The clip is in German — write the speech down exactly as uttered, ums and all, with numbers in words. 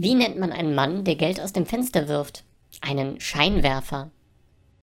Wie nennt man einen Mann, der Geld aus dem Fenster wirft? Einen Scheinwerfer.